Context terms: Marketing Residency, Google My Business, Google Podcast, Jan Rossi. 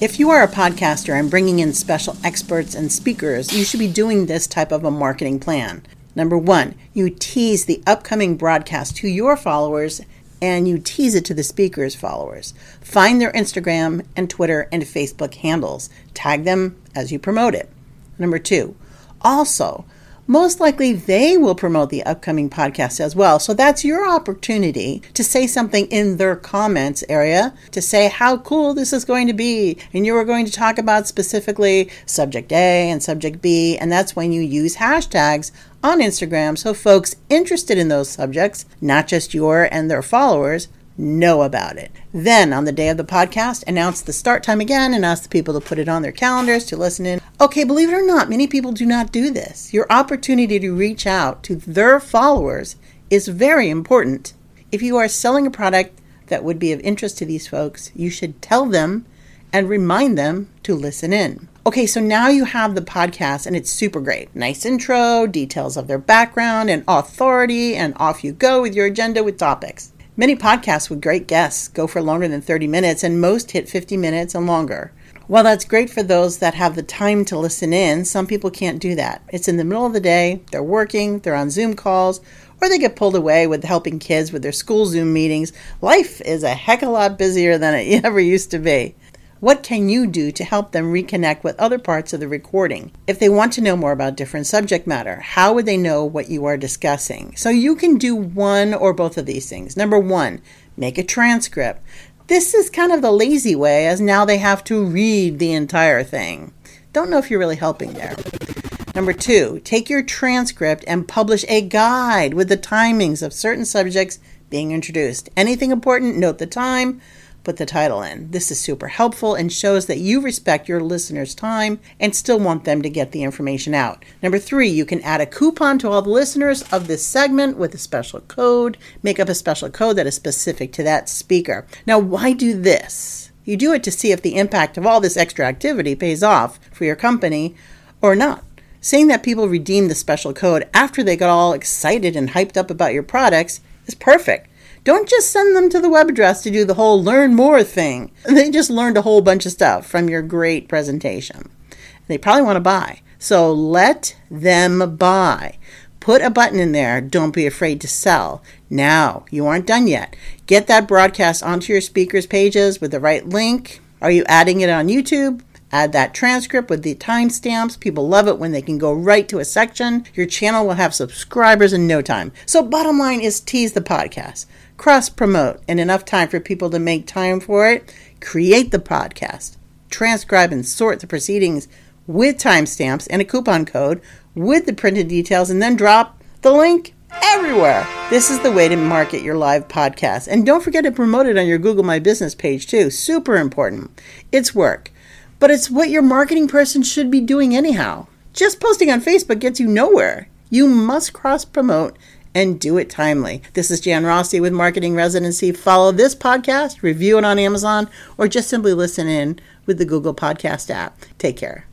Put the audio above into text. If you are a podcaster and bringing in special experts and speakers, you should be doing this type of a marketing plan. Number one, you tease the upcoming broadcast to your followers and you tease it to the speaker's followers. Find their Instagram and Twitter and Facebook handles. Tag them as you promote it. Number two, also, most likely they will promote the upcoming podcast as well. So that's your opportunity to say something in their comments area, to say how cool this is going to be. And you are going to talk about specifically subject A and subject B. And that's when you use hashtags on Instagram so folks interested in those subjects, not just your and their followers, know about it. Then on the day of the podcast, announce the start time again and ask the people to put it on their calendars to listen in. Okay, believe it or not, many people do not do this. Your opportunity to reach out to their followers is very important. If you are selling a product that would be of interest to these folks, you should tell them and remind them to listen in. Okay, so now you have the podcast and it's super great. Nice intro, details of their background and authority, and off you go with your agenda with topics. Many podcasts with great guests go for longer than 30 minutes and most hit 50 minutes and longer. While that's great for those that have the time to listen in, some people can't do that. It's in the middle of the day, they're working, they're on Zoom calls, or they get pulled away with helping kids with their school Zoom meetings. Life is a heck of a lot busier than it ever used to be. What can you do to help them reconnect with other parts of the recording? If they want to know more about different subject matter, how would they know what you are discussing? So you can do one or both of these things. Number one, make a transcript. This is kind of the lazy way, as now they have to read the entire thing. Don't know if you're really helping there. Number two, take your transcript and publish a guide with the timings of certain subjects being introduced. Anything important, note the time. Put the title in. This is super helpful and shows that you respect your listeners' time and still want them to get the information out. Number three, you can add a coupon to all the listeners of this segment with a special code. Make up a special code that is specific to that speaker. Now, why do this? You do it to see if the impact of all this extra activity pays off for your company or not. Saying that people redeem the special code after they got all excited and hyped up about your products is perfect. Don't just send them to the web address to do the whole learn more thing. They just learned a whole bunch of stuff from your great presentation. They probably want to buy. So let them buy. Put a button in there. Don't be afraid to sell. Now, you aren't done yet. Get that broadcast onto your speakers' pages with the right link. Are you adding it on YouTube? Add that transcript with the timestamps. People love it when they can go right to a section. Your channel will have subscribers in no time. So bottom line is tease the podcast, cross-promote, and enough time for people to make time for it. Create the podcast, transcribe and sort the proceedings with timestamps and a coupon code with the printed details, and then drop the link everywhere. This is the way to market your live podcast. And don't forget to promote it on your Google My Business page too. Super important. It's work. But it's what your marketing person should be doing anyhow. Just posting on Facebook gets you nowhere. You must cross-promote and do it timely. This is Jan Rossi with Marketing Residency. Follow this podcast, review it on Amazon, or just simply listen in with the Google Podcast app. Take care.